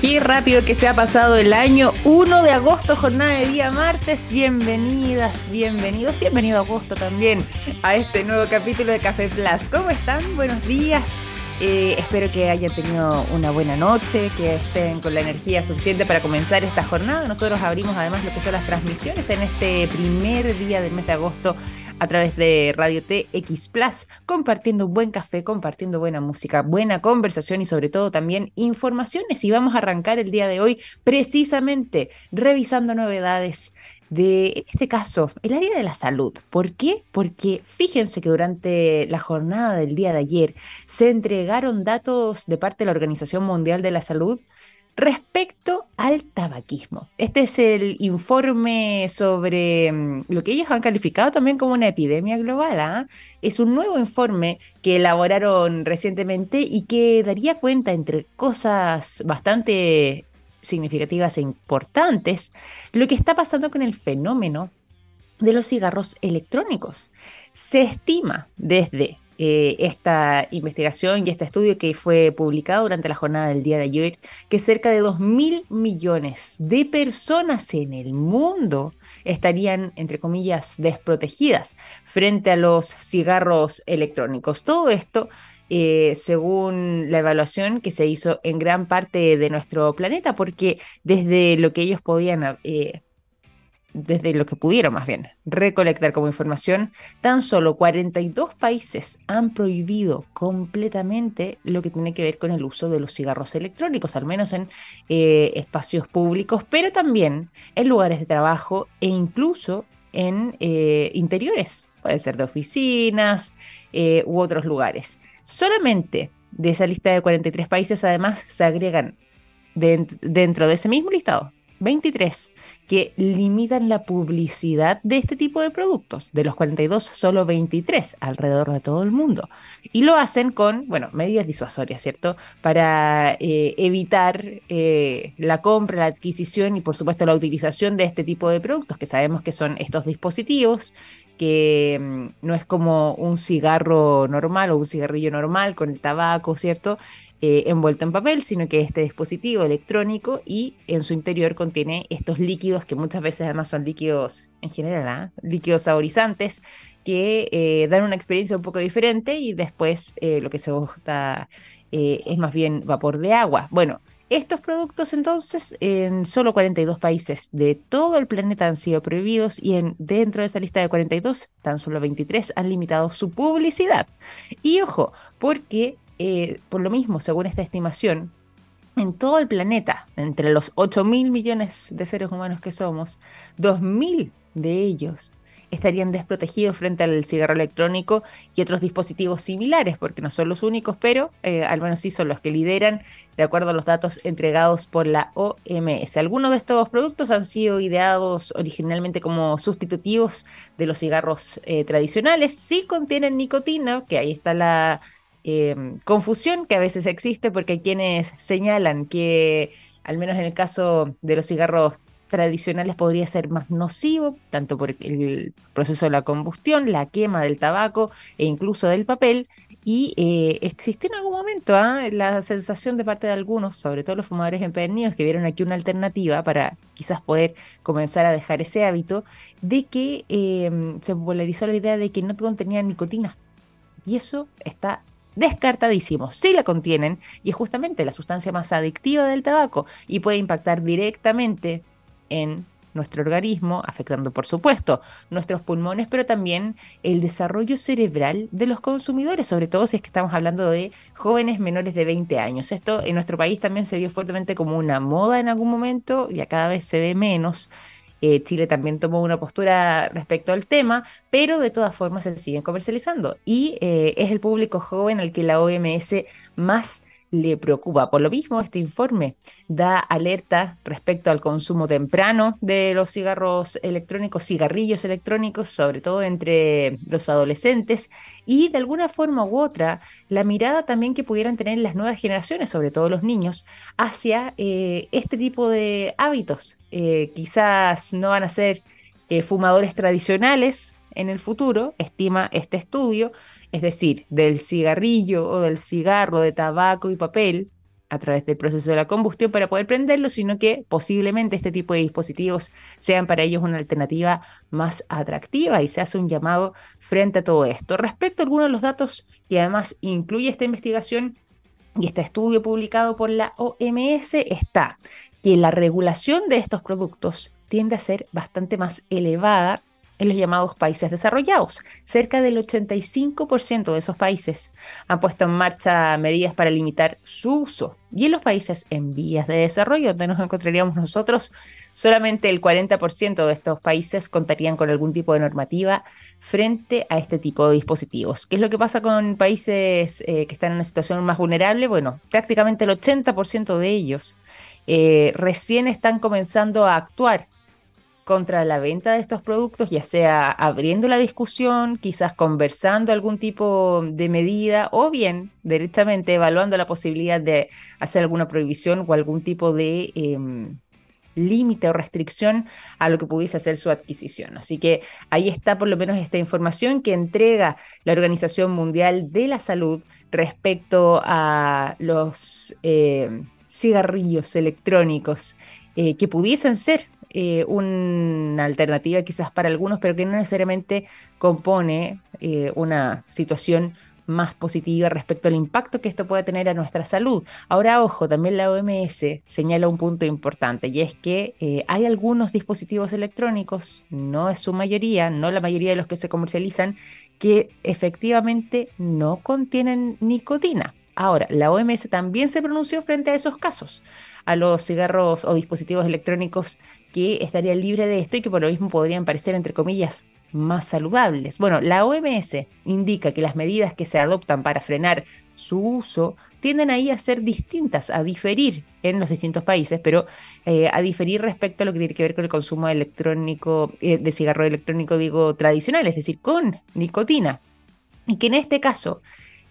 Qué rápido que se ha pasado el año. 1 de agosto, jornada de día martes. Bienvenidas, bienvenidos, bienvenido agosto también a este nuevo capítulo de Café Plus. ¿Cómo están? Buenos días. Espero que hayan tenido una buena noche, que estén con la energía suficiente para comenzar esta jornada. Nosotros abrimos además lo que son las transmisiones en este primer día del mes de agosto a través de Radio TX Plus, compartiendo buen café, compartiendo buena música, buena conversación y sobre todo también informaciones. Y vamos a arrancar el día de hoy precisamente revisando novedades de, en este caso, el área de la salud. ¿Por qué? Porque fíjense que durante la jornada del día de ayer se entregaron datos de parte de la Organización Mundial de la Salud respecto al tabaquismo. Este es el informe sobre lo que ellos han calificado también como una epidemia global, ¿eh? Es un nuevo informe que elaboraron recientemente y que daría cuenta, entre cosas bastante significativas e importantes, lo que está pasando con el fenómeno de los cigarros electrónicos. Se estima desde esta investigación y este estudio que fue publicado durante la jornada del día de ayer, que cerca de 2.000 millones de personas en el mundo estarían, entre comillas, desprotegidas frente a los cigarros electrónicos. Todo esto según la evaluación que se hizo en gran parte de nuestro planeta, porque desde lo que ellos podían, desde lo que pudieron más bien recolectar como información, tan solo 42 países han prohibido completamente lo que tiene que ver con el uso de los cigarros electrónicos, al menos en espacios públicos, pero también en lugares de trabajo e incluso en interiores, pueden ser de oficinas u otros lugares. Solamente de esa lista de 43 países, además, se agregan dentro de ese mismo listado 23 que limitan la publicidad de este tipo de productos. De los 42, solo 23 alrededor de todo el mundo. Y lo hacen con, bueno, medidas disuasorias, ¿cierto? Para evitar la compra, la adquisición y, por supuesto, la utilización de este tipo de productos, que sabemos que son estos dispositivos, que no es como un cigarro normal o un cigarrillo normal con el tabaco, ¿cierto?, envuelto en papel, sino que este dispositivo electrónico y en su interior contiene estos líquidos que muchas veces además son líquidos, en general, líquidos saborizantes, que dan una experiencia un poco diferente y después lo que se gusta es más bien vapor de agua. Bueno, estos productos entonces en solo 42 países de todo el planeta han sido prohibidos y dentro de esa lista de 42, tan solo 23 han limitado su publicidad. Y ojo, porque por lo mismo, según esta estimación, en todo el planeta, entre los 8.000 millones de seres humanos que somos, 2.000 de ellos estarían desprotegidos frente al cigarro electrónico y otros dispositivos similares, porque no son los únicos, pero al menos sí son los que lideran, de acuerdo a los datos entregados por la OMS. Algunos de estos productos han sido ideados originalmente como sustitutivos de los cigarros tradicionales. Sí contienen nicotina, que ahí está la confusión que a veces existe, porque hay quienes señalan que, al menos en el caso de los cigarros tradicionales, podría ser más nocivo, tanto por el proceso de la combustión, la quema del tabaco e incluso del papel, y existió en algún momento la sensación de parte de algunos, sobre todo los fumadores empedernidos, que vieron aquí una alternativa para quizás poder comenzar a dejar ese hábito, de que se popularizó la idea de que no contenía nicotina, y eso está descartadísimo. Sí la contienen y es justamente la sustancia más adictiva del tabaco y puede impactar directamente en nuestro organismo, afectando por supuesto nuestros pulmones, pero también el desarrollo cerebral de los consumidores, sobre todo si es que estamos hablando de jóvenes menores de 20 años. Esto en nuestro país también se vio fuertemente como una moda en algún momento, ya cada vez se ve menos. Chile también tomó una postura respecto al tema, pero de todas formas se siguen comercializando y es el público joven al que la OMS más le preocupa. Por lo mismo, este informe da alerta respecto al consumo temprano de los cigarrillos electrónicos, sobre todo entre los adolescentes, y de alguna forma u otra, la mirada también que pudieran tener las nuevas generaciones, sobre todo los niños, hacia este tipo de hábitos. Quizás no van a ser fumadores tradicionales en el futuro, estima este estudio. Es decir, del cigarrillo o del cigarro de tabaco y papel a través del proceso de la combustión para poder prenderlo, sino que posiblemente este tipo de dispositivos sean para ellos una alternativa más atractiva, y se hace un llamado frente a todo esto. Respecto a algunos de los datos que además incluye esta investigación y este estudio publicado por la OMS, está que la regulación de estos productos tiende a ser bastante más elevada en los llamados países desarrollados. Cerca del 85% de esos países han puesto en marcha medidas para limitar su uso. Y en los países en vías de desarrollo, donde nos encontraríamos nosotros, solamente el 40% de estos países contarían con algún tipo de normativa frente a este tipo de dispositivos. ¿Qué es lo que pasa con países que están en una situación más vulnerable? Bueno, prácticamente el 80% de ellos recién están comenzando a actuar contra la venta de estos productos, ya sea abriendo la discusión, quizás conversando algún tipo de medida, o bien directamente evaluando la posibilidad de hacer alguna prohibición o algún tipo de límite o restricción a lo que pudiese hacer su adquisición. Así que ahí está por lo menos esta información que entrega la Organización Mundial de la Salud respecto a los cigarrillos electrónicos que pudiesen ser una alternativa quizás para algunos, pero que no necesariamente compone una situación más positiva respecto al impacto que esto pueda tener a nuestra salud. Ahora, ojo, también la OMS señala un punto importante, y es que hay algunos dispositivos electrónicos, no es su mayoría, no la mayoría de los que se comercializan, que efectivamente no contienen nicotina. Ahora, la OMS también se pronunció frente a esos casos, a los cigarros o dispositivos electrónicos que estarían libres de esto y que por lo mismo podrían parecer, entre comillas, más saludables. Bueno, la OMS indica que las medidas que se adoptan para frenar su uso tienden ahí a ser distintas, a diferir en los distintos países, pero a diferir respecto a lo que tiene que ver con el consumo electrónico, de cigarro electrónico, digo, tradicional, es decir, con nicotina. Y que en este caso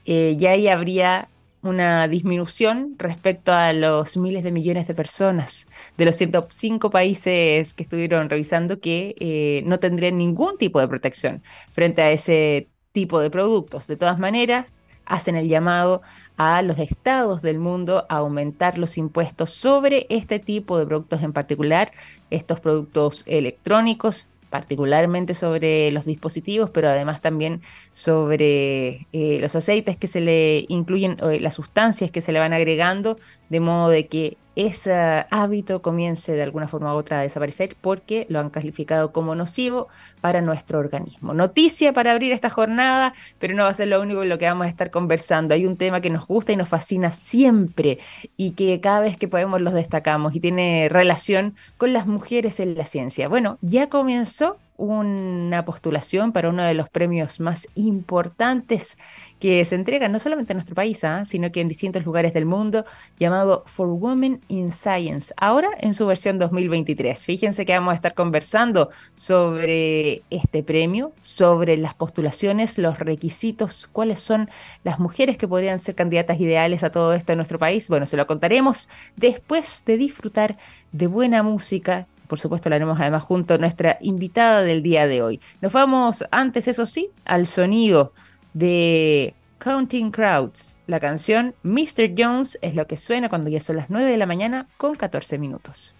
ya ahí habría una disminución respecto a los miles de millones de personas de los 105 países que estuvieron revisando que no tendrían ningún tipo de protección frente a ese tipo de productos. De todas maneras, hacen el llamado a los estados del mundo a aumentar los impuestos sobre este tipo de productos en particular, estos productos electrónicos, particularmente sobre los dispositivos, pero además también sobre los aceites que se le incluyen, o las sustancias que se le van agregando, de modo de que ese hábito comience de alguna forma u otra a desaparecer, porque lo han calificado como nocivo para nuestro organismo. Noticia para abrir esta jornada, pero no va a ser lo único en lo que vamos a estar conversando. Hay un tema que nos gusta y nos fascina siempre, y que cada vez que podemos los destacamos, y tiene relación con las mujeres en la ciencia. Bueno, ya comenzó una postulación para uno de los premios más importantes que se entregan no solamente en nuestro país, sino que en distintos lugares del mundo, llamado For Women in Science, ahora en su versión 2023. Fíjense que vamos a estar conversando sobre este premio, sobre las postulaciones, los requisitos, cuáles son las mujeres que podrían ser candidatas ideales a todo esto en nuestro país. Bueno, se lo contaremos después de disfrutar de buena música. Por supuesto, la haremos además junto a nuestra invitada del día de hoy. Nos vamos antes, eso sí, al sonido de Counting Crows. La canción Mr. Jones es lo que suena cuando ya son las 9 de la mañana con 14 minutos.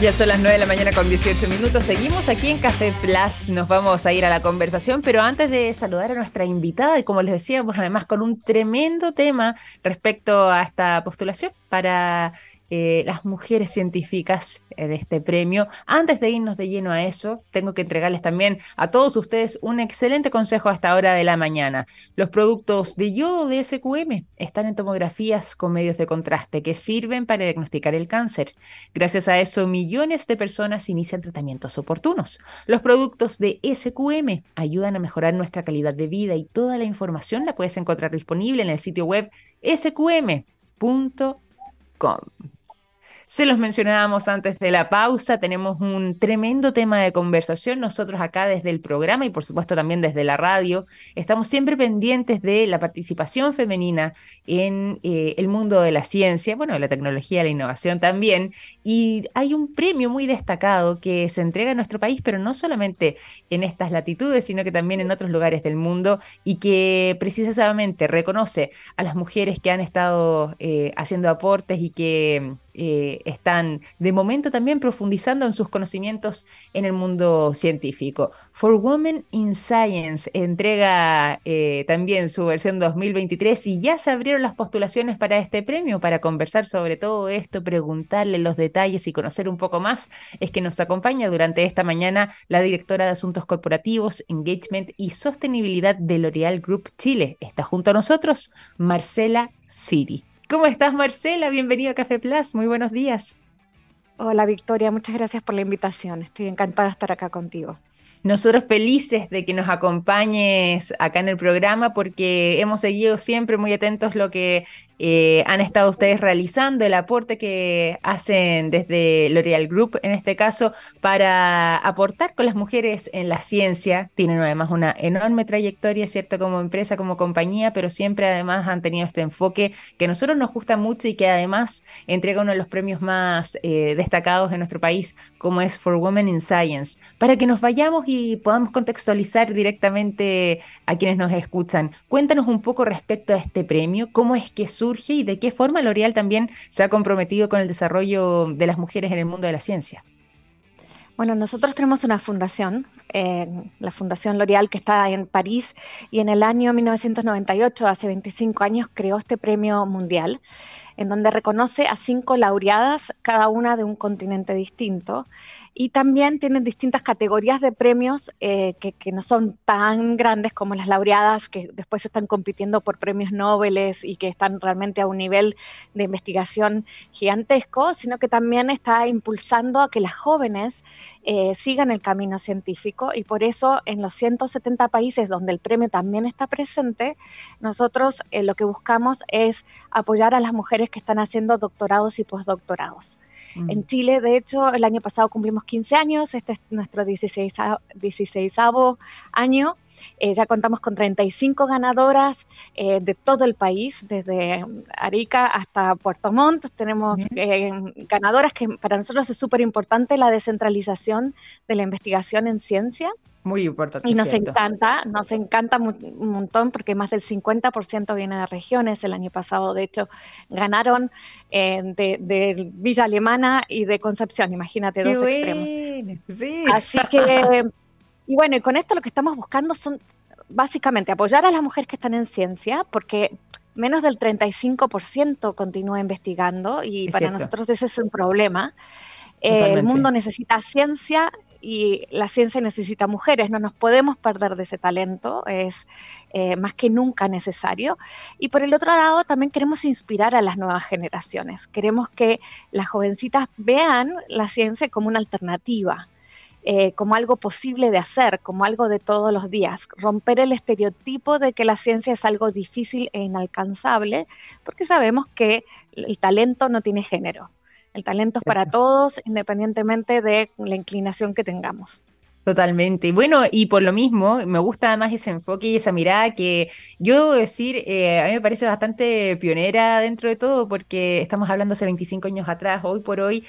Ya son las 9 de la mañana con 18 minutos. Seguimos aquí en Café Plus. Nos vamos a ir a la conversación, pero antes de saludar a nuestra invitada, y como les decíamos, además con un tremendo tema respecto a esta postulación para las mujeres científicas en este premio. Antes de irnos de lleno a eso, tengo que entregarles también a todos ustedes un excelente consejo a esta hora de la mañana. Los productos de yodo de SQM están en tomografías con medios de contraste que sirven para diagnosticar el cáncer. Gracias a eso, millones de personas inician tratamientos oportunos. Los productos de SQM ayudan a mejorar nuestra calidad de vida, y toda la información la puedes encontrar disponible en el sitio web sqm.com. Se los mencionábamos antes de la pausa, tenemos un tremendo tema de conversación. Nosotros acá desde el programa y por supuesto también desde la radio, estamos siempre pendientes de la participación femenina en el mundo de la ciencia, bueno, de la tecnología, la innovación también. Y hay un premio muy destacado que se entrega en nuestro país, pero no solamente en estas latitudes, sino que también en otros lugares del mundo y que precisamente reconoce a las mujeres que han estado haciendo aportes y que están de momento también profundizando en sus conocimientos en el mundo científico. For Women in Science entrega también su versión 2023 y ya se abrieron las postulaciones para este premio. Para conversar sobre todo esto, preguntarle los detalles y conocer un poco más, es que nos acompaña durante esta mañana la directora de Asuntos Corporativos, Engagement y Sostenibilidad de L'Oréal Group Chile. Está junto a nosotros Marcela Siri. ¿Cómo estás, Marcela? Bienvenida a Café Plus, muy buenos días. Hola, Victoria, muchas gracias por la invitación, estoy encantada de estar acá contigo. Nosotros felices de que nos acompañes acá en el programa porque hemos seguido siempre muy atentos lo que han estado ustedes realizando, el aporte que hacen desde L'Oréal Group, en este caso, para aportar con las mujeres en la ciencia. Tienen además una enorme trayectoria, ¿cierto?, como empresa, como compañía, pero siempre además han tenido este enfoque que a nosotros nos gusta mucho y que además entrega uno de los premios más destacados de nuestro país, como es For Women in Science. Para que nos vayamos y podamos contextualizar directamente a quienes nos escuchan, cuéntanos un poco respecto a este premio, cómo es que surge y de qué forma L'Oréal también se ha comprometido con el desarrollo de las mujeres en el mundo de la ciencia. Bueno, nosotros tenemos una fundación, la Fundación L'Oréal, que está en París, y en el año 1998, hace 25 años, creó este premio mundial, en donde reconoce a 5 laureadas, cada una de un continente distinto, y también tienen distintas categorías de premios que no son tan grandes como las laureadas, que después están compitiendo por premios Nobel y que están realmente a un nivel de investigación gigantesco, sino que también está impulsando a que las jóvenes sigan el camino científico, y por eso en los 170 países donde el premio también está presente, nosotros lo que buscamos es apoyar a las mujeres que están haciendo doctorados y posdoctorados. En Chile, de hecho, el año pasado cumplimos 15 años, este es nuestro 16avo año, ya contamos con 35 ganadoras de todo el país, desde Arica hasta Puerto Montt. Tenemos ganadoras que para nosotros es súper importante la descentralización de la investigación en ciencia. Muy importante. Y nos encanta un montón porque más del 50% viene de regiones. El año pasado, de hecho, ganaron de Villa Alemana y de Concepción, imagínate, qué dos bien. Extremos. Sí. Así que, y bueno, y con esto lo que estamos buscando son básicamente apoyar a las mujeres que están en ciencia, porque menos del 35% continúa investigando y es para cierto. Nosotros ese es un problema. El mundo necesita ciencia y la ciencia necesita mujeres, no nos podemos perder de ese talento, es más que nunca necesario. Y por el otro lado también queremos inspirar a las nuevas generaciones, queremos que las jovencitas vean la ciencia como una alternativa, como algo posible de hacer, como algo de todos los días, romper el estereotipo de que la ciencia es algo difícil e inalcanzable, porque sabemos que el talento no tiene género. El talento es para todos, independientemente de la inclinación que tengamos. Totalmente. Bueno, y por lo mismo, me gusta además ese enfoque y esa mirada que yo debo decir, a mí me parece bastante pionera dentro de todo, porque estamos hablando hace 25 años atrás, hoy por hoy,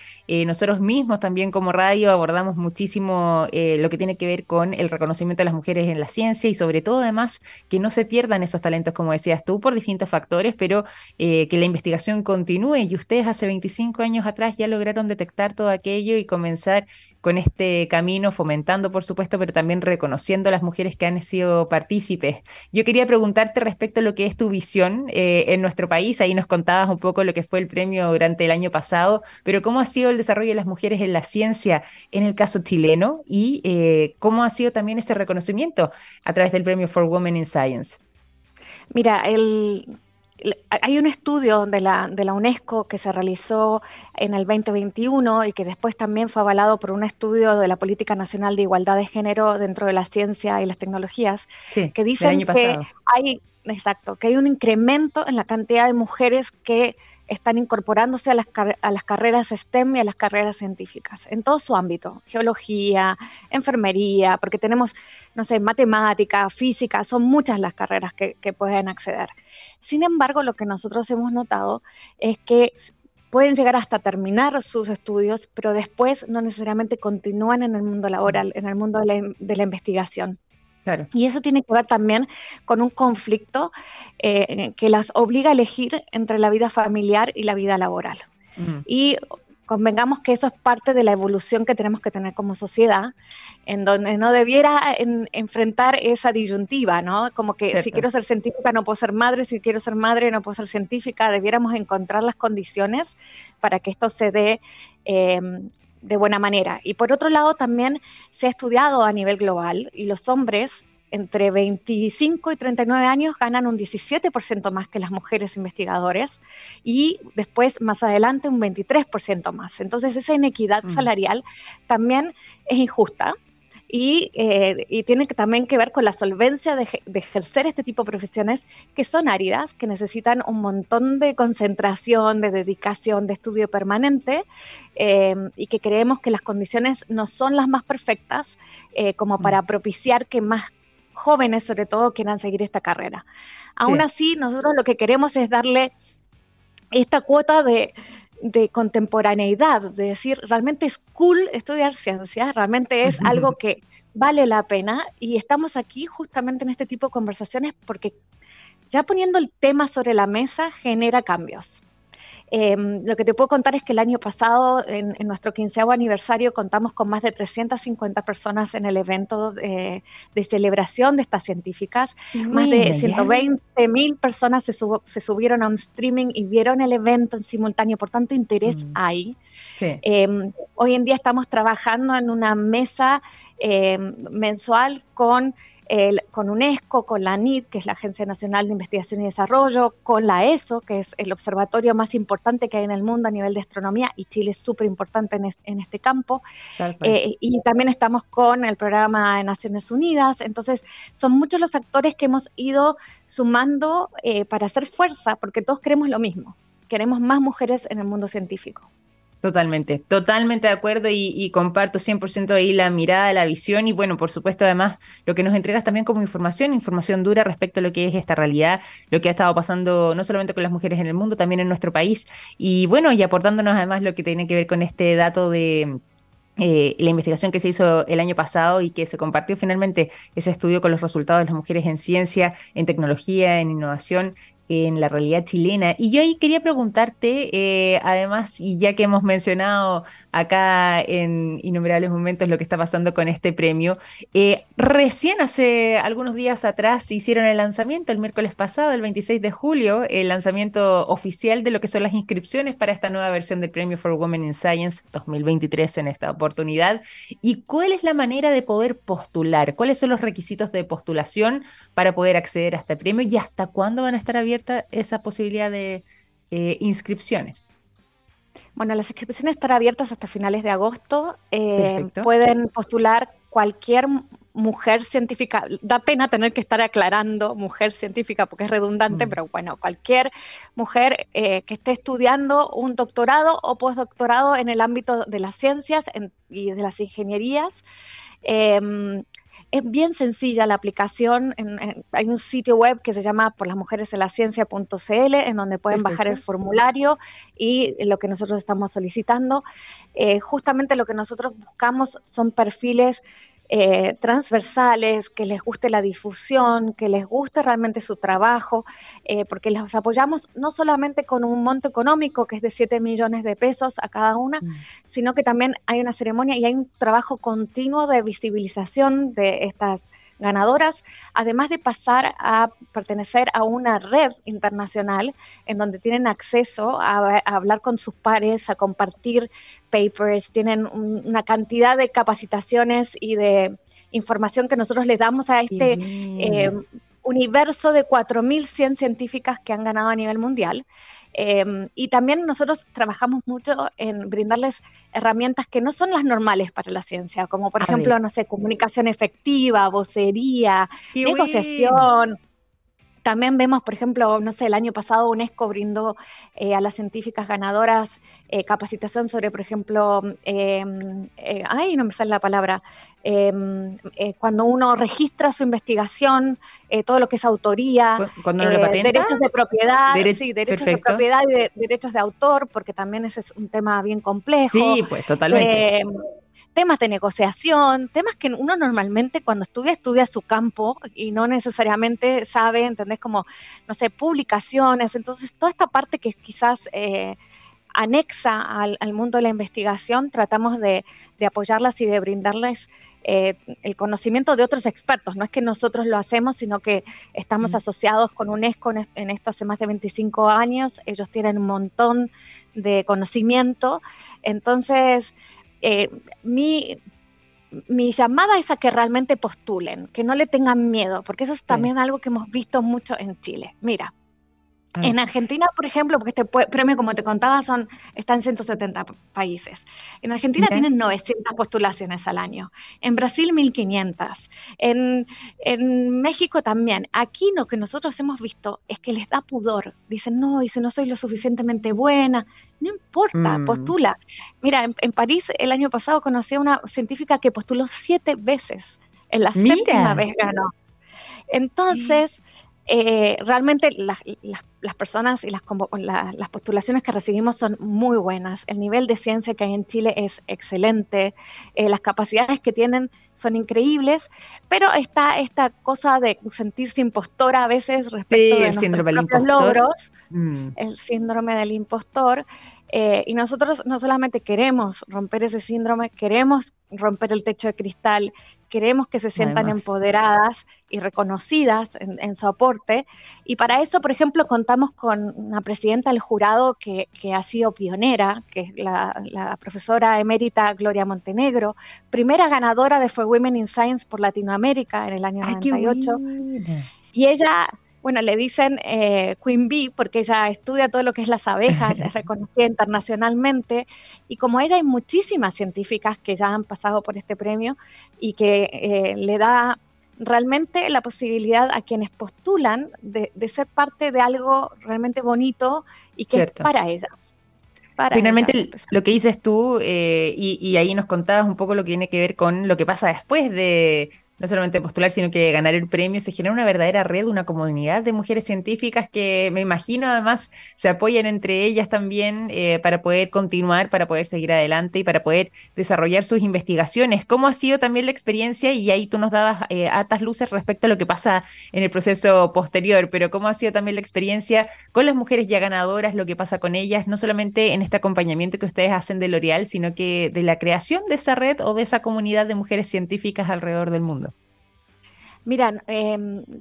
nosotros mismos también como radio abordamos muchísimo lo que tiene que ver con el reconocimiento de las mujeres en la ciencia y sobre todo además que no se pierdan esos talentos, como decías tú, por distintos factores, pero que la investigación continúe, y ustedes hace 25 años atrás ya lograron detectar todo aquello y comenzar con este camino, fomentando por supuesto, pero también reconociendo a las mujeres que han sido partícipes. Yo quería preguntarte respecto a lo que es tu visión en nuestro país, ahí nos contabas un poco lo que fue el premio durante el año pasado, pero ¿cómo ha sido el desarrollo de las mujeres en la ciencia en el caso chileno? Y ¿cómo ha sido también ese reconocimiento a través del premio For Women in Science? Mira, hay un estudio de la UNESCO que se realizó en el 2021 y que después también fue avalado por un estudio de la Política Nacional de Igualdad de Género dentro de la ciencia y las tecnologías, que dicen que hay Exacto, que hay un incremento en la cantidad de mujeres que están incorporándose a las carreras STEM y a las carreras científicas, en todo su ámbito, geología, enfermería, porque tenemos, no sé, matemática, física, son muchas las carreras que pueden acceder. Sin embargo, lo que nosotros hemos notado es que pueden llegar hasta terminar sus estudios, pero después no necesariamente continúan en el mundo laboral, en el mundo de la investigación. Claro. Y eso tiene que ver también con un conflicto que las obliga a elegir entre la vida familiar y la vida laboral. Uh-huh. Y convengamos que eso es parte de la evolución que tenemos que tener como sociedad, en donde no debiera enfrentar esa disyuntiva, ¿no? Como que Cierto. Si quiero ser científica no puedo ser madre, si quiero ser madre no puedo ser científica. Debiéramos encontrar las condiciones para que esto se dé de buena manera. Y por otro lado también se ha estudiado a nivel global y los hombres entre 25 y 39 años ganan un 17% más que las mujeres investigadores y después más adelante un 23% más. Entonces esa inequidad salarial también es injusta y tiene también que ver con la solvencia de ejercer este tipo de profesiones que son áridas, que necesitan un montón de concentración, de dedicación, de estudio permanente y que creemos que las condiciones no son las más perfectas como para propiciar que más jóvenes sobre todo quieran seguir esta carrera. Aún así, nosotros lo que queremos es darle esta cuota de contemporaneidad, de decir, realmente es cool estudiar ciencias, realmente es algo que vale la pena y estamos aquí justamente en este tipo de conversaciones porque ya poniendo el tema sobre la mesa genera cambios. Lo que te puedo contar es que el año pasado, en nuestro 15º aniversario, contamos con más de 350 personas en el evento de celebración de estas científicas. Más de 120.000 personas se subieron a un streaming y vieron el evento en simultáneo. Por tanto, interés hay. Sí. Hoy en día estamos trabajando en una mesa mensual con UNESCO, con la NID, que es la Agencia Nacional de Investigación y Desarrollo, con la ESO, que es el observatorio más importante que hay en el mundo a nivel de astronomía, y Chile es súper importante en este campo. Y también estamos con el programa de Naciones Unidas. Entonces, son muchos los actores que hemos ido sumando para hacer fuerza, porque todos queremos lo mismo. Queremos más mujeres en el mundo científico. Totalmente de acuerdo y comparto 100% ahí la mirada, la visión y bueno, por supuesto además lo que nos entregas también como información dura respecto a lo que es esta realidad, lo que ha estado pasando no solamente con las mujeres en el mundo, también en nuestro país y bueno, y aportándonos además lo que tiene que ver con este dato de la investigación que se hizo el año pasado y que se compartió finalmente ese estudio con los resultados de las mujeres en ciencia, en tecnología, en innovación, en la realidad chilena. Y yo ahí quería preguntarte, además, y ya que hemos mencionado acá en innumerables momentos lo que está pasando con este premio, recién hace algunos días atrás hicieron el lanzamiento, el miércoles pasado, el 26 de julio, el lanzamiento oficial de lo que son las inscripciones para esta nueva versión del premio For Women in Science 2023 en esta oportunidad. ¿Y cuál es la manera de poder postular? ¿Cuáles son los requisitos de postulación para poder acceder a este premio? ¿Y hasta cuándo van a estar abiertos esa posibilidad de inscripciones? Bueno, las inscripciones estarán abiertas hasta finales de agosto. Pueden postular cualquier mujer científica. Da pena tener que estar aclarando mujer científica porque es redundante, pero bueno, cualquier mujer que esté estudiando un doctorado o postdoctorado en el ámbito de las ciencias y de las ingenierías. Es bien sencilla la aplicación, hay un sitio web que se llama porlasmujeresenlaciencia.cl en donde pueden bajar el formulario y lo que nosotros estamos solicitando. Justamente lo que nosotros buscamos son perfiles transversales, que les guste la difusión, que les guste realmente su trabajo, porque los apoyamos no solamente con un monto económico que es de 7 millones de pesos a cada una, sino que también hay una ceremonia y hay un trabajo continuo de visibilización de estas ganadoras, además de pasar a pertenecer a una red internacional en donde tienen acceso a hablar con sus pares, a compartir papers, tienen una cantidad de capacitaciones y de información que nosotros les damos a este universo de 4.100 científicas que han ganado a nivel mundial. Y también nosotros trabajamos mucho en brindarles herramientas que no son las normales para la ciencia, como por ejemplo, comunicación efectiva, vocería, negociación, También vemos, por ejemplo, no sé, el año pasado UNESCO brindó a las científicas ganadoras capacitación sobre, por ejemplo, no me sale la palabra, cuando uno registra su investigación, todo lo que es autoría, cuando no lo patenta, derechos de propiedad, derechos de propiedad y derechos de autor, porque también ese es un tema bien complejo. Sí, pues totalmente. Temas de negociación, temas que uno normalmente cuando estudia su campo y no necesariamente sabe, ¿entendés? Como, no sé, publicaciones. Entonces, toda esta parte que quizás anexa al mundo de la investigación, tratamos de apoyarlas y de brindarles el conocimiento de otros expertos. No es que nosotros lo hacemos, sino que estamos asociados con UNESCO en esto hace más de 25 años. Ellos tienen un montón de conocimiento. Entonces, mi llamada es a que realmente postulen, que no le tengan miedo, porque eso es también algo que hemos visto mucho en Chile. Mira, en Argentina, por ejemplo, porque este premio, como te contaba, está en 170 países. En Argentina tienen 900 postulaciones al año, en Brasil 1.500, en México también. Aquí lo que nosotros hemos visto es que les da pudor. Dicen, no soy lo suficientemente buena. No importa, postula. Mira, en París el año pasado conocí a una científica que postuló 7 veces. En la séptima vez ganó. Entonces, realmente las personas y las postulaciones que recibimos son muy buenas. El nivel de ciencia que hay en Chile es excelente. Las capacidades que tienen son increíbles, pero está esta cosa de sentirse impostora a veces respecto de nuestros propios logros, el síndrome del impostor. Y nosotros no solamente queremos romper ese síndrome, queremos romper el techo de cristal, queremos que se sientan empoderadas y reconocidas en su aporte. Y para eso, por ejemplo, contamos con una presidenta del jurado que ha sido pionera, que es la profesora emérita Gloria Montenegro, primera ganadora de For Women in Science por Latinoamérica en el año 98. Y ella... Bueno, le dicen Queen Bee porque ella estudia todo lo que es las abejas, es reconocida internacionalmente, y como ella hay muchísimas científicas que ya han pasado por este premio y que le da realmente la posibilidad a quienes postulan de ser parte de algo realmente bonito y que es para ellas. Finalmente, lo que dices tú, y ahí nos contabas un poco lo que tiene que ver con lo que pasa después de no solamente postular, sino que ganar el premio, se genera una verdadera red, una comunidad de mujeres científicas que me imagino además se apoyan entre ellas también para poder continuar, para poder seguir adelante y para poder desarrollar sus investigaciones. ¿Cómo ha sido también la experiencia? Y ahí tú nos dabas hartas luces respecto a lo que pasa en el proceso posterior, pero ¿cómo ha sido también la experiencia con las mujeres ya ganadoras, lo que pasa con ellas, no solamente en este acompañamiento que ustedes hacen de L'Oréal, sino que de la creación de esa red o de esa comunidad de mujeres científicas alrededor del mundo? Mira,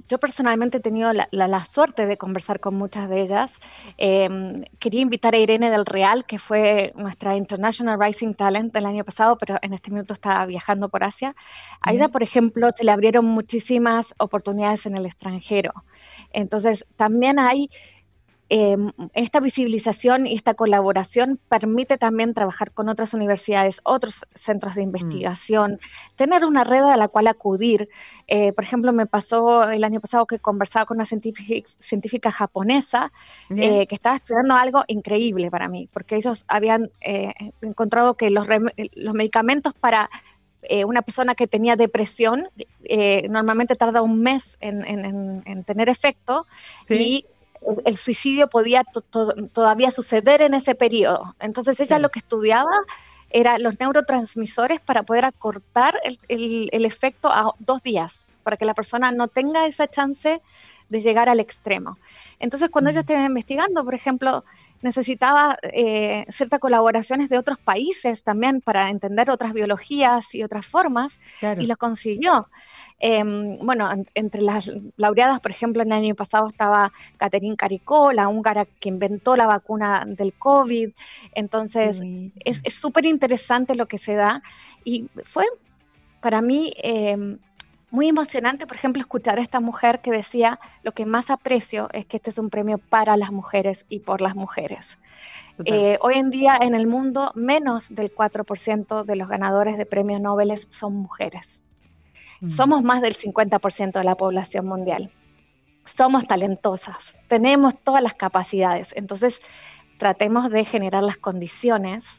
yo personalmente he tenido la suerte de conversar con muchas de ellas. Quería invitar a Irene del Real, que fue nuestra International Rising Talent del año pasado, pero en este minuto está viajando por Asia. A ella, por ejemplo, se le abrieron muchísimas oportunidades en el extranjero. Entonces, también hay... esta visibilización y esta colaboración permite también trabajar con otras universidades, otros centros de investigación, tener una red a la cual acudir. Por ejemplo, me pasó el año pasado que conversaba con una científica japonesa que estaba estudiando algo increíble para mí, porque ellos habían encontrado que los medicamentos para... una persona que tenía depresión normalmente tarda un mes en tener efecto y el suicidio podía todavía suceder en ese periodo. Entonces ella lo que estudiaba era los neurotransmisores para poder acortar el efecto a 2 días, para que la persona no tenga esa chance de llegar al extremo. Entonces cuando ella estaba investigando, por ejemplo, necesitaba ciertas colaboraciones de otros países también para entender otras biologías y otras formas, y lo consiguió. Bueno, entre las laureadas, por ejemplo, en el año pasado estaba Caterine Karikó, la húngara que inventó la vacuna del COVID. Entonces, es súper interesante lo que se da. Y fue, para mí, muy emocionante, por ejemplo, escuchar a esta mujer que decía, lo que más aprecio es que este es un premio para las mujeres y por las mujeres. Hoy en día, en el mundo, menos del 4% de los ganadores de premios Nobel son mujeres. Somos más del 50% de la población mundial. somos talentosas, tenemos todas las capacidades, entonces tratemos de generar las condiciones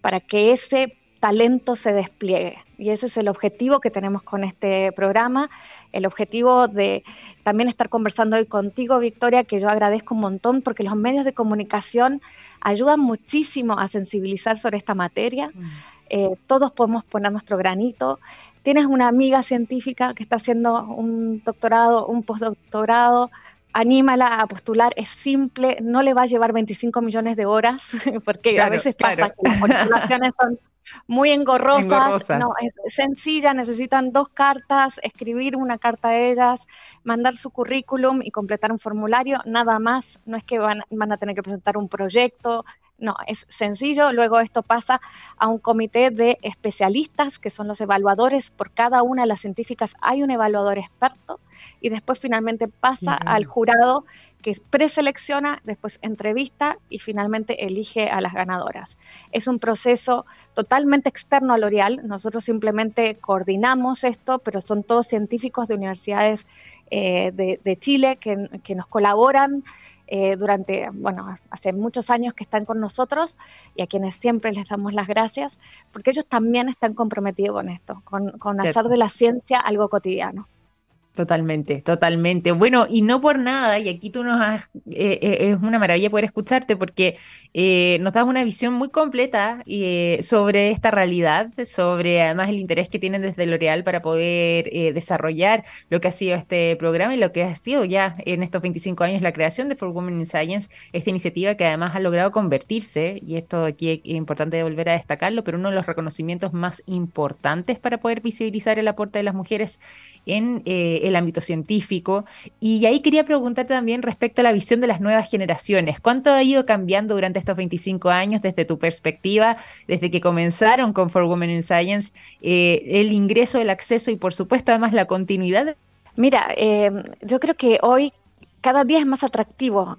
para que ese talento se despliegue, y ese es el objetivo que tenemos con este programa, el objetivo de también estar conversando hoy contigo, Victoria, que yo agradezco un montón, porque los medios de comunicación ayudan muchísimo a sensibilizar sobre esta materia, todos podemos poner nuestro granito. Tienes una amiga científica que está haciendo un doctorado, un postdoctorado, anímala a postular, es simple, no le va a llevar 25 millones de horas, porque claro, a veces pasa que las postulaciones son muy engorrosas. No, es sencilla, necesitan 2 cartas, escribir una carta a ellas, mandar su currículum y completar un formulario, nada más, no es que van a tener que presentar un proyecto, no, es sencillo. Luego esto pasa a un comité de especialistas, que son los evaluadores, por cada una de las científicas hay un evaluador experto, y después finalmente pasa al jurado, que preselecciona, después entrevista y finalmente elige a las ganadoras. Es un proceso totalmente externo a L'Oréal, nosotros simplemente coordinamos esto, pero son todos científicos de universidades de Chile que nos colaboran durante, bueno, hace muchos años que están con nosotros, y a quienes siempre les damos las gracias, porque ellos también están comprometidos con esto, con hacer de la ciencia algo cotidiano. Totalmente, totalmente. Bueno, y no por nada, y aquí tú nos has, es una maravilla poder escucharte, porque nos das una visión muy completa sobre esta realidad, sobre además el interés que tienen desde L'Oréal para poder desarrollar lo que ha sido este programa y lo que ha sido ya en estos 25 años la creación de For Women in Science, esta iniciativa que además ha logrado convertirse, y esto aquí es importante volver a destacarlo, pero uno de los reconocimientos más importantes para poder visibilizar el aporte de las mujeres en el ámbito científico. Y ahí quería preguntarte también respecto a la visión de las nuevas generaciones. ¿Cuánto ha ido cambiando durante estos 25 años desde tu perspectiva, desde que comenzaron con For Women in Science, el ingreso, el acceso y por supuesto además la continuidad? Mira, yo creo que hoy cada día es más atractivo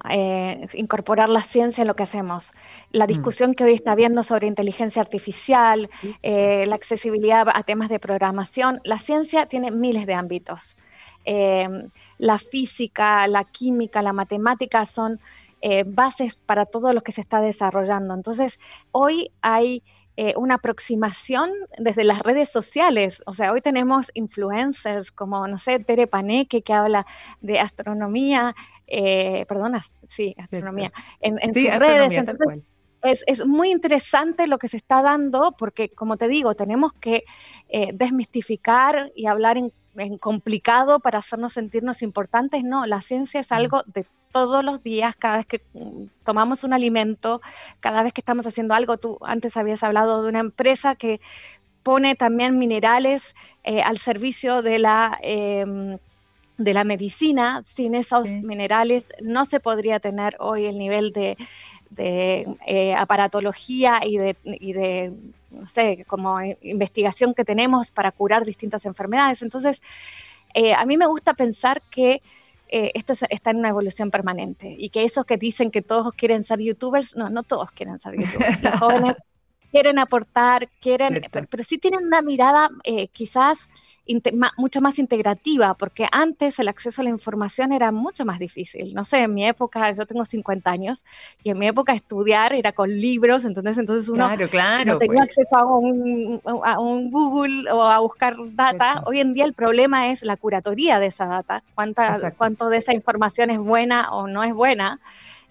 incorporar la ciencia en lo que hacemos. La discusión que hoy está habiendo sobre inteligencia artificial, la accesibilidad a temas de programación, la ciencia tiene miles de ámbitos. La física, la química, la matemática son bases para todo lo que se está desarrollando. Entonces, hoy hay una aproximación desde las redes sociales. O sea, hoy tenemos influencers como, no sé, Tere Paneke, que habla de astronomía, astronomía, en sus redes. Entonces, es muy interesante lo que se está dando, porque, como te digo, tenemos que desmistificar y hablar en complicado para hacernos sentirnos importantes. No, la ciencia es algo de todos los días, cada vez que tomamos un alimento, cada vez que estamos haciendo algo. Tú antes habías hablado de una empresa que pone también minerales al servicio de la medicina. Sin esos minerales no se podría tener hoy el nivel de aparatología y de no sé, como investigación que tenemos para curar distintas enfermedades. Entonces, a mí me gusta pensar que esto está en una evolución permanente, y que esos que dicen que todos quieren ser youtubers, no todos quieren ser youtubers. Los jóvenes quieren aportar, pero sí tienen una mirada quizás mucho más integrativa, porque antes el acceso a la información era mucho más difícil. No sé, en mi época, yo tengo 50 años, y en mi época estudiar era con libros, entonces uno no tenía acceso a un Google o a buscar data. Exacto. Hoy en día el problema es la curatoría de esa data, cuánto de esa información es buena o no es buena.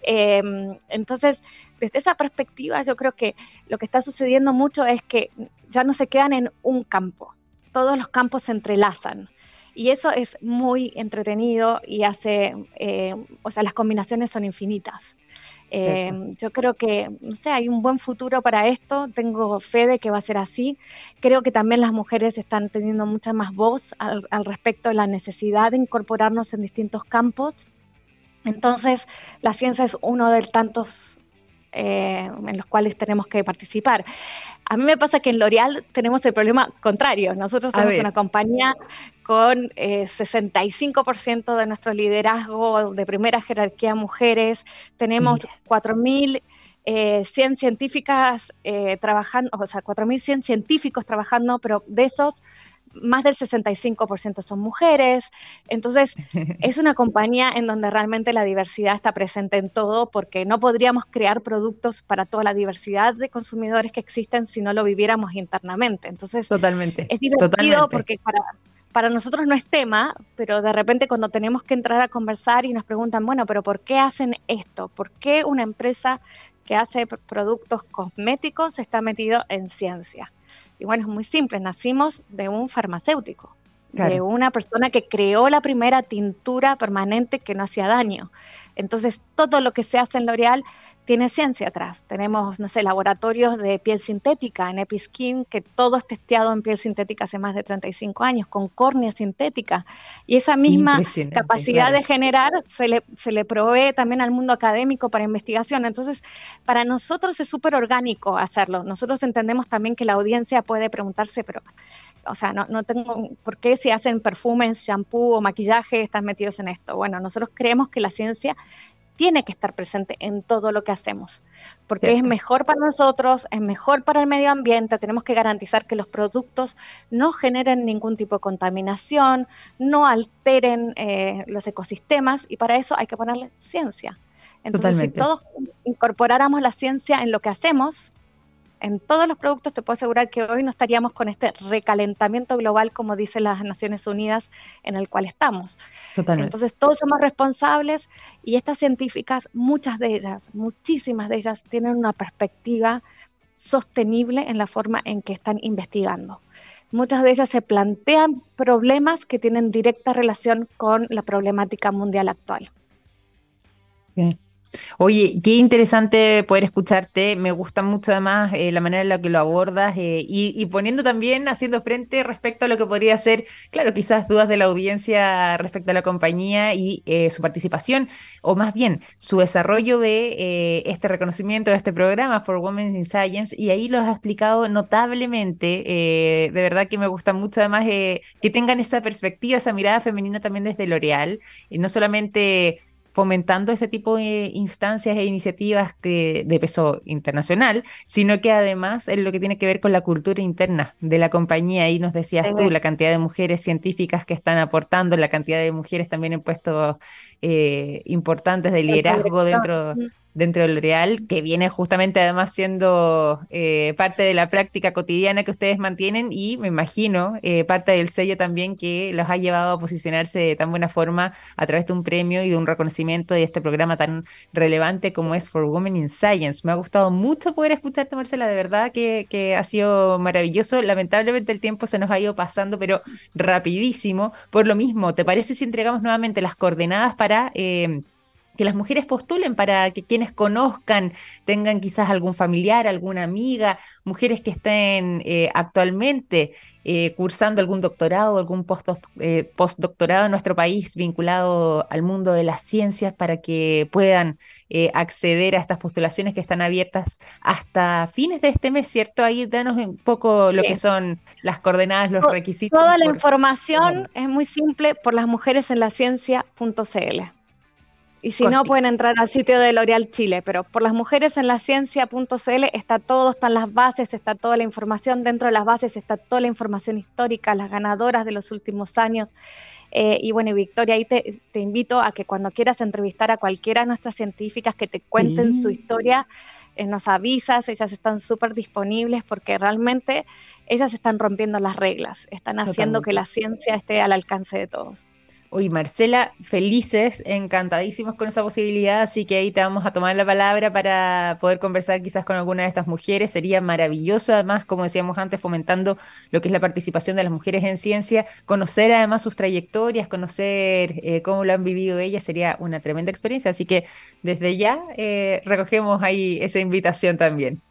Entonces, desde esa perspectiva, yo creo que lo que está sucediendo mucho es que ya no se quedan en un campo. Todos los campos se entrelazan, y eso es muy entretenido y hace, las combinaciones son infinitas. Yo creo que, hay un buen futuro para esto, tengo fe de que va a ser así. Creo que también las mujeres están teniendo mucha más voz al respecto de la necesidad de incorporarnos en distintos campos. Entonces, la ciencia es uno de tantos en los cuales tenemos que participar. A mí me pasa que en L'Oréal tenemos el problema contrario. Nosotros somos una compañía con 65% de nuestro liderazgo de primera jerarquía mujeres. Tenemos 4.100 científicos trabajando, pero de esos más del 65% son mujeres. Entonces, es una compañía en donde realmente la diversidad está presente en todo, porque no podríamos crear productos para toda la diversidad de consumidores que existen si no lo viviéramos internamente. Entonces, totalmente, es divertido porque para nosotros no es tema, pero de repente cuando tenemos que entrar a conversar y nos preguntan, bueno, pero ¿por qué hacen esto? ¿Por qué una empresa que hace productos cosméticos está metido en ciencia? Y bueno, es muy simple, nacimos de un farmacéutico, de una persona que creó la primera tintura permanente que no hacía daño. Entonces, todo lo que se hace en L'Oréal tiene ciencia atrás. Tenemos, no sé, laboratorios de piel sintética en Episkin, que todo es testeado en piel sintética hace más de 35 años, con córnea sintética. Y esa misma capacidad de generar se le provee también al mundo académico para investigación. Entonces, para nosotros es súper orgánico hacerlo. Nosotros entendemos también que la audiencia puede preguntarse, pero, o sea, no tengo por qué si hacen perfumes, shampoo o maquillaje están metidos en esto. Bueno, nosotros creemos que la ciencia tiene que estar presente en todo lo que hacemos, porque es mejor para nosotros, es mejor para el medio ambiente. Tenemos que garantizar que los productos no generen ningún tipo de contaminación, no alteren los ecosistemas, y para eso hay que ponerle ciencia. Entonces, si todos incorporáramos la ciencia en lo que hacemos, en todos los productos, te puedo asegurar que hoy no estaríamos con este recalentamiento global, como dicen las Naciones Unidas, en el cual estamos. Totalmente. Entonces, todos somos responsables, y estas científicas, muchas de ellas, muchísimas de ellas, tienen una perspectiva sostenible en la forma en que están investigando. Muchas de ellas se plantean problemas que tienen directa relación con la problemática mundial actual. Sí. Oye, qué interesante poder escucharte. Me gusta mucho además la manera en la que lo abordas y poniendo también, haciendo frente respecto a lo que podría ser, claro, quizás dudas de la audiencia respecto a la compañía y su participación, o más bien, su desarrollo de este reconocimiento, de este programa For Women in Science, y ahí lo has explicado notablemente. De verdad que me gusta mucho además que tengan esa perspectiva, esa mirada femenina también desde L'Oréal, no solamente fomentando este tipo de instancias e iniciativas de peso internacional, sino que además es lo que tiene que ver con la cultura interna de la compañía. Ahí nos decías tú la cantidad de mujeres científicas que están aportando, la cantidad de mujeres también en puestos importantes de liderazgo dentro de L'Oréal, que viene justamente además siendo parte de la práctica cotidiana que ustedes mantienen, y me imagino parte del sello también que los ha llevado a posicionarse de tan buena forma a través de un premio y de un reconocimiento de este programa tan relevante como es For Women in Science. Me ha gustado mucho poder escucharte, Marcela, de verdad que ha sido maravilloso. Lamentablemente el tiempo se nos ha ido pasando, pero rapidísimo. Por lo mismo, ¿te parece si entregamos nuevamente las coordenadas para que las mujeres postulen, para que quienes conozcan, tengan quizás algún familiar, alguna amiga, mujeres que estén actualmente cursando algún doctorado o algún postdoctorado en nuestro país vinculado al mundo de las ciencias, para que puedan acceder a estas postulaciones que están abiertas hasta fines de este mes, ¿cierto? Ahí danos un poco lo que son las coordenadas, los requisitos. Toda la información es muy simple, porlasmujeresenlaciencia.cl. Y si no, pueden entrar al sitio de L'Oréal Chile, pero porlasmujeresenlaciencia.cl está todo, están las bases, está toda la información. Dentro de las bases está toda la información histórica, las ganadoras de los últimos años. Y bueno, Victoria, ahí te invito a que cuando quieras entrevistar a cualquiera de nuestras científicas que te cuenten su historia, nos avisas. Ellas están súper disponibles porque realmente ellas están rompiendo las reglas, están haciendo que la ciencia esté al alcance de todos. Uy, Marcela, felices, encantadísimos con esa posibilidad, así que ahí te vamos a tomar la palabra para poder conversar quizás con alguna de estas mujeres. Sería maravilloso, además, como decíamos antes, fomentando lo que es la participación de las mujeres en ciencia, conocer además sus trayectorias, conocer cómo lo han vivido ellas, sería una tremenda experiencia, así que desde ya recogemos ahí esa invitación también.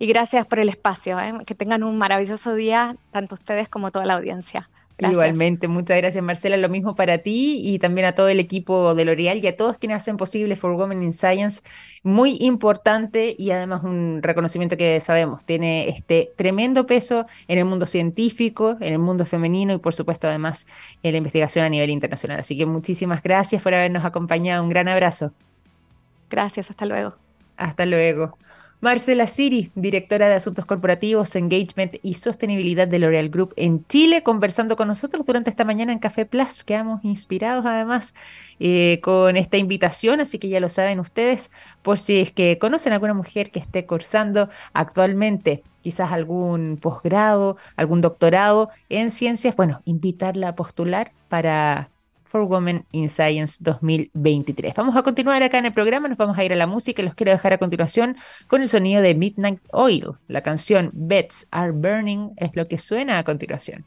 Y gracias por el espacio, que tengan un maravilloso día, tanto ustedes como toda la audiencia. Gracias. Igualmente, muchas gracias, Marcela, lo mismo para ti y también a todo el equipo de L'Oréal y a todos quienes hacen posible For Women in Science, muy importante y además un reconocimiento que sabemos tiene este tremendo peso en el mundo científico, en el mundo femenino y por supuesto además en la investigación a nivel internacional. Así que muchísimas gracias por habernos acompañado, un gran abrazo. Gracias, hasta luego. Hasta luego. Marcela Siri, directora de Asuntos Corporativos, Engagement y Sostenibilidad de L'Oréal Group en Chile, conversando con nosotros durante esta mañana en Café Plus. Quedamos inspirados además con esta invitación, así que ya lo saben ustedes, por si es que conocen a alguna mujer que esté cursando actualmente quizás algún posgrado, algún doctorado en ciencias, bueno, invitarla a postular para For Women in Science 2023. Vamos a continuar acá en el programa, nos vamos a ir a la música y los quiero dejar a continuación con el sonido de Midnight Oil. La canción Beds Are Burning es lo que suena a continuación.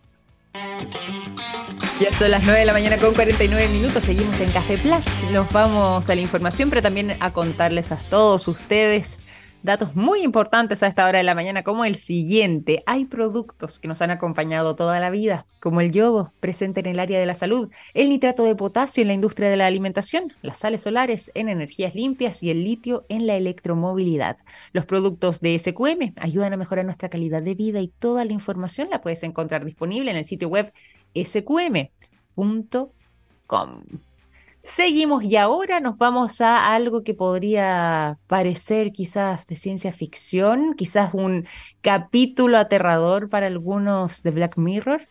Ya son las 9 de la mañana con 49 minutos, seguimos en Café Plus, nos vamos a la información, pero también a contarles a todos ustedes datos muy importantes a esta hora de la mañana, como el siguiente. Hay productos que nos han acompañado toda la vida, como el yodo, presente en el área de la salud, el nitrato de potasio en la industria de la alimentación, las sales solares en energías limpias y el litio en la electromovilidad. Los productos de SQM ayudan a mejorar nuestra calidad de vida y toda la información la puedes encontrar disponible en el sitio web sqm.com. Seguimos y ahora nos vamos a algo que podría parecer quizás de ciencia ficción, quizás un capítulo aterrador para algunos de Black Mirror,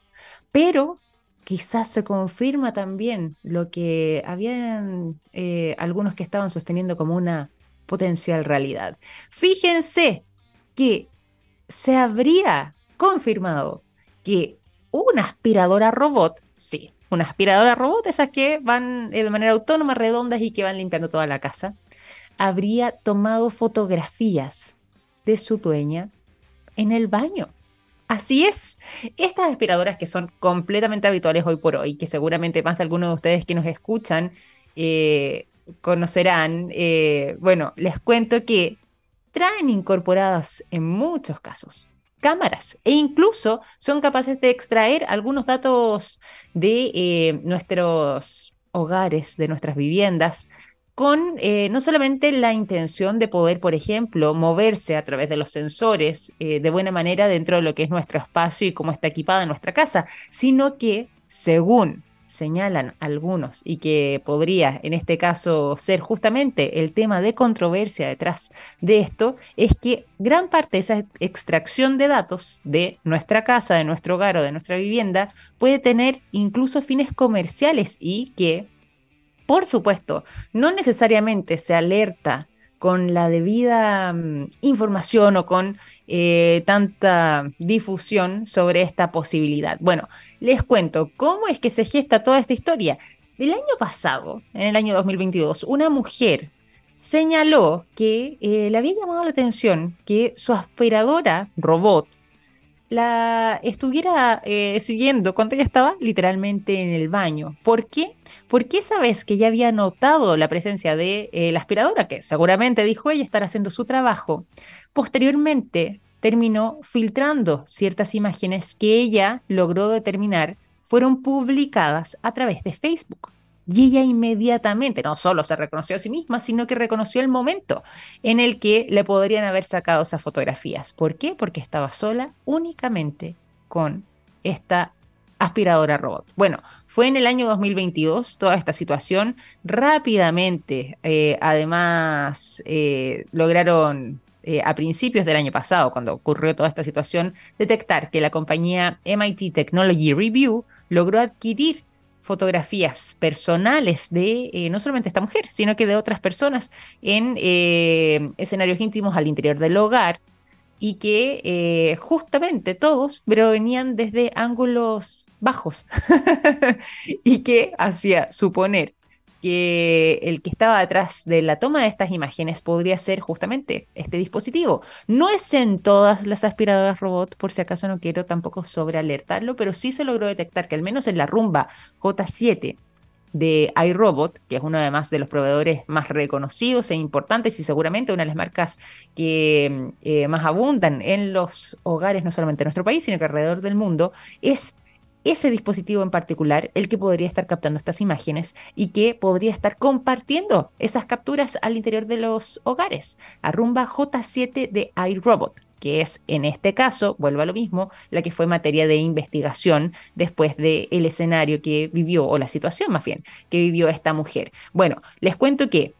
pero quizás se confirma también lo que habían algunos que estaban sosteniendo como una potencial realidad. Fíjense que se habría confirmado que una aspiradora robot, sí, una aspiradora robot, esas que van de manera autónoma, redondas y que van limpiando toda la casa, habría tomado fotografías de su dueña en el baño. Así es, estas aspiradoras que son completamente habituales hoy por hoy, que seguramente más de alguno de ustedes que nos escuchan conocerán, bueno, les cuento que traen incorporadas en muchos casos cámaras e incluso son capaces de extraer algunos datos de nuestros hogares, de nuestras viviendas, con no solamente la intención de poder, por ejemplo, moverse a través de los sensores de buena manera dentro de lo que es nuestro espacio y cómo está equipada nuestra casa, sino que, según señalan algunos, y que podría en este caso ser justamente el tema de controversia detrás de esto, es que gran parte de esa extracción de datos de nuestra casa, de nuestro hogar o de nuestra vivienda puede tener incluso fines comerciales y que, por supuesto, no necesariamente se alerta con la debida información o con tanta difusión sobre esta posibilidad. Bueno, les cuento cómo es que se gesta toda esta historia. El año pasado, en el año 2022, una mujer señaló que le había llamado la atención que su aspiradora robot la estuviera siguiendo cuando ella estaba literalmente en el baño. ¿Por qué? Porque esa vez que ya había notado la presencia de la aspiradora, que seguramente dijo ella estar haciendo su trabajo, posteriormente terminó filtrando ciertas imágenes que ella logró determinar fueron publicadas a través de Facebook. Y ella inmediatamente no solo se reconoció a sí misma, sino que reconoció el momento en el que le podrían haber sacado esas fotografías. ¿Por qué? Porque estaba sola únicamente con esta aspiradora robot. Bueno, fue en el año 2022 toda esta situación. Rápidamente, además, lograron a principios del año pasado, cuando ocurrió toda esta situación, detectar que la compañía MIT Technology Review logró adquirir fotografías personales de no solamente esta mujer, sino que de otras personas en escenarios íntimos al interior del hogar y que justamente todos provenían desde ángulos bajos y que hacía suponer que el que estaba detrás de la toma de estas imágenes podría ser justamente este dispositivo. No es en todas las aspiradoras robot, por si acaso no quiero tampoco sobrealertarlo, pero sí se logró detectar que al menos en la Roomba J7 de iRobot, que es uno además de los proveedores más reconocidos e importantes y seguramente una de las marcas que más abundan en los hogares, no solamente en nuestro país, sino que alrededor del mundo, es ese dispositivo en particular el que podría estar captando estas imágenes y que podría estar compartiendo esas capturas al interior de los hogares. La Roomba J7 de iRobot, que es en este caso, vuelvo a lo mismo, la que fue materia de investigación después del escenario que vivió, o la situación más bien, que vivió esta mujer. Bueno, les cuento que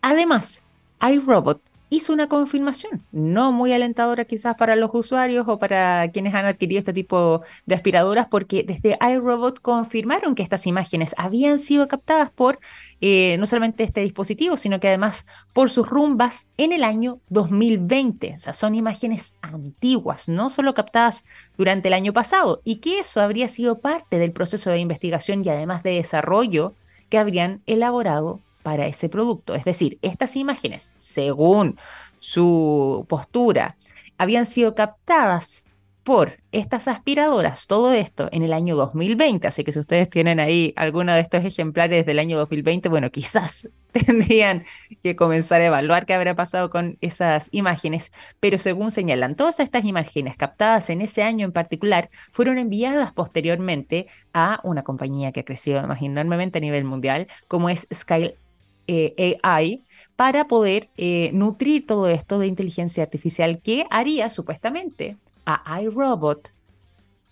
además iRobot hizo una confirmación, no muy alentadora quizás para los usuarios o para quienes han adquirido este tipo de aspiradoras, porque desde iRobot confirmaron que estas imágenes habían sido captadas por no solamente este dispositivo, sino que además por sus Roombas en el año 2020. O sea, son imágenes antiguas, no solo captadas durante el año pasado, y que eso habría sido parte del proceso de investigación y además de desarrollo que habrían elaborado para ese producto. Es decir, estas imágenes, según su postura, habían sido captadas por estas aspiradoras, todo esto en el año 2020, así que si ustedes tienen ahí alguno de estos ejemplares del año 2020, bueno, quizás tendrían que comenzar a evaluar qué habrá pasado con esas imágenes, pero según señalan, todas estas imágenes captadas en ese año en particular fueron enviadas posteriormente a una compañía que ha crecido además enormemente a nivel mundial, como es Scale AI, para poder nutrir todo esto de inteligencia artificial que haría supuestamente a iRobot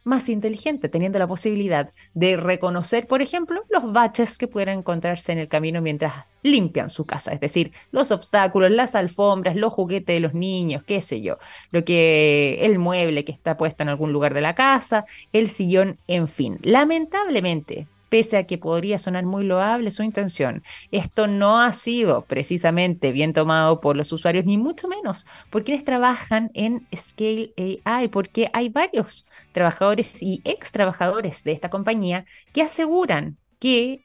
más inteligente, teniendo la posibilidad de reconocer, por ejemplo, los baches que puedan encontrarse en el camino mientras limpian su casa, es decir, los obstáculos, las alfombras, los juguetes de los niños, qué sé yo, lo que el mueble que está puesto en algún lugar de la casa, el sillón, en fin. Lamentablemente, pese a que podría sonar muy loable su intención, esto no ha sido precisamente bien tomado por los usuarios, ni mucho menos por quienes trabajan en Scale AI, porque hay varios trabajadores y ex trabajadores de esta compañía que aseguran que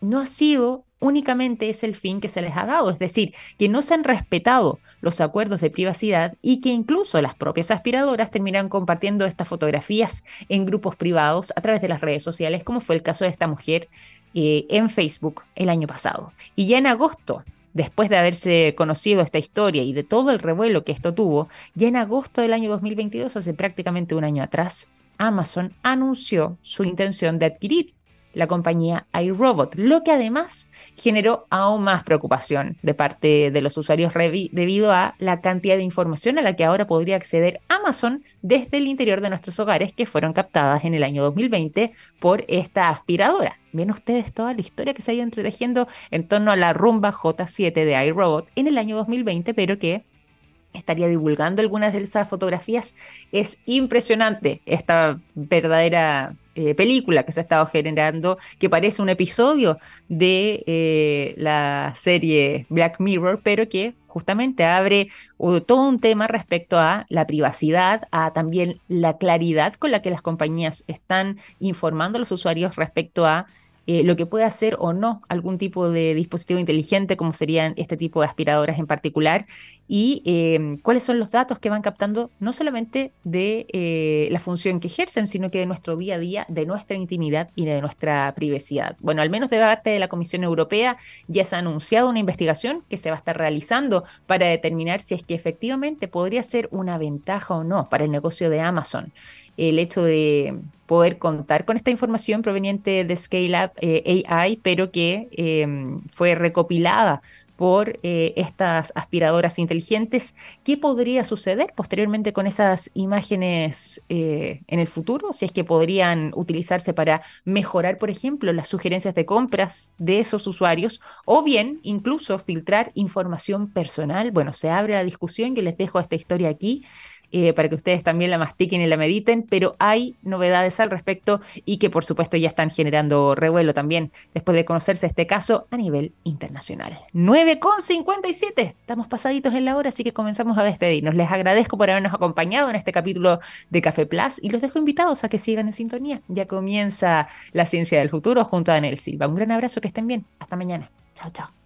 no ha sido únicamente ese el fin que se les ha dado, es decir, que no se han respetado los acuerdos de privacidad y que incluso las propias aspiradoras terminan compartiendo estas fotografías en grupos privados a través de las redes sociales, como fue el caso de esta mujer en Facebook el año pasado. Y ya en agosto, después de haberse conocido esta historia y de todo el revuelo que esto tuvo, ya en agosto del año 2022, hace prácticamente un año atrás, Amazon anunció su intención de adquirir la compañía iRobot, lo que además generó aún más preocupación de parte de los usuarios debido a la cantidad de información a la que ahora podría acceder Amazon desde el interior de nuestros hogares, que fueron captadas en el año 2020 por esta aspiradora. Ven ustedes toda la historia que se ha ido entretejiendo en torno a la Roomba J7 de iRobot en el año 2020, pero que estaría divulgando algunas de esas fotografías. Es impresionante esta verdadera película que se ha estado generando, que parece un episodio de la serie Black Mirror, pero que justamente abre todo un tema respecto a la privacidad, a también la claridad con la que las compañías están informando a los usuarios respecto a lo que puede hacer o no algún tipo de dispositivo inteligente, como serían este tipo de aspiradoras en particular, y cuáles son los datos que van captando, no solamente de la función que ejercen, sino que de nuestro día a día, de nuestra intimidad y de nuestra privacidad. Bueno, al menos de parte de la Comisión Europea ya se ha anunciado una investigación que se va a estar realizando para determinar si es que efectivamente podría ser una ventaja o no para el negocio de Amazon el hecho de poder contar con esta información proveniente de Scale AI, pero que fue recopilada por estas aspiradoras inteligentes. ¿Qué podría suceder posteriormente con esas imágenes en el futuro? Si es que podrían utilizarse para mejorar, por ejemplo, las sugerencias de compras de esos usuarios, o bien incluso filtrar información personal. Bueno, se abre la discusión, yo les dejo esta historia aquí, para que ustedes también la mastiquen y la mediten, pero hay novedades al respecto y que por supuesto ya están generando revuelo también después de conocerse este caso a nivel internacional. 9:57, estamos pasaditos en la hora, así que comenzamos a despedirnos. Les agradezco por habernos acompañado en este capítulo de Café Plus y los dejo invitados a que sigan en sintonía. Ya comienza La Ciencia del Futuro junto a Anel Silva. Un gran abrazo, que estén bien. Hasta mañana. Chao, chao.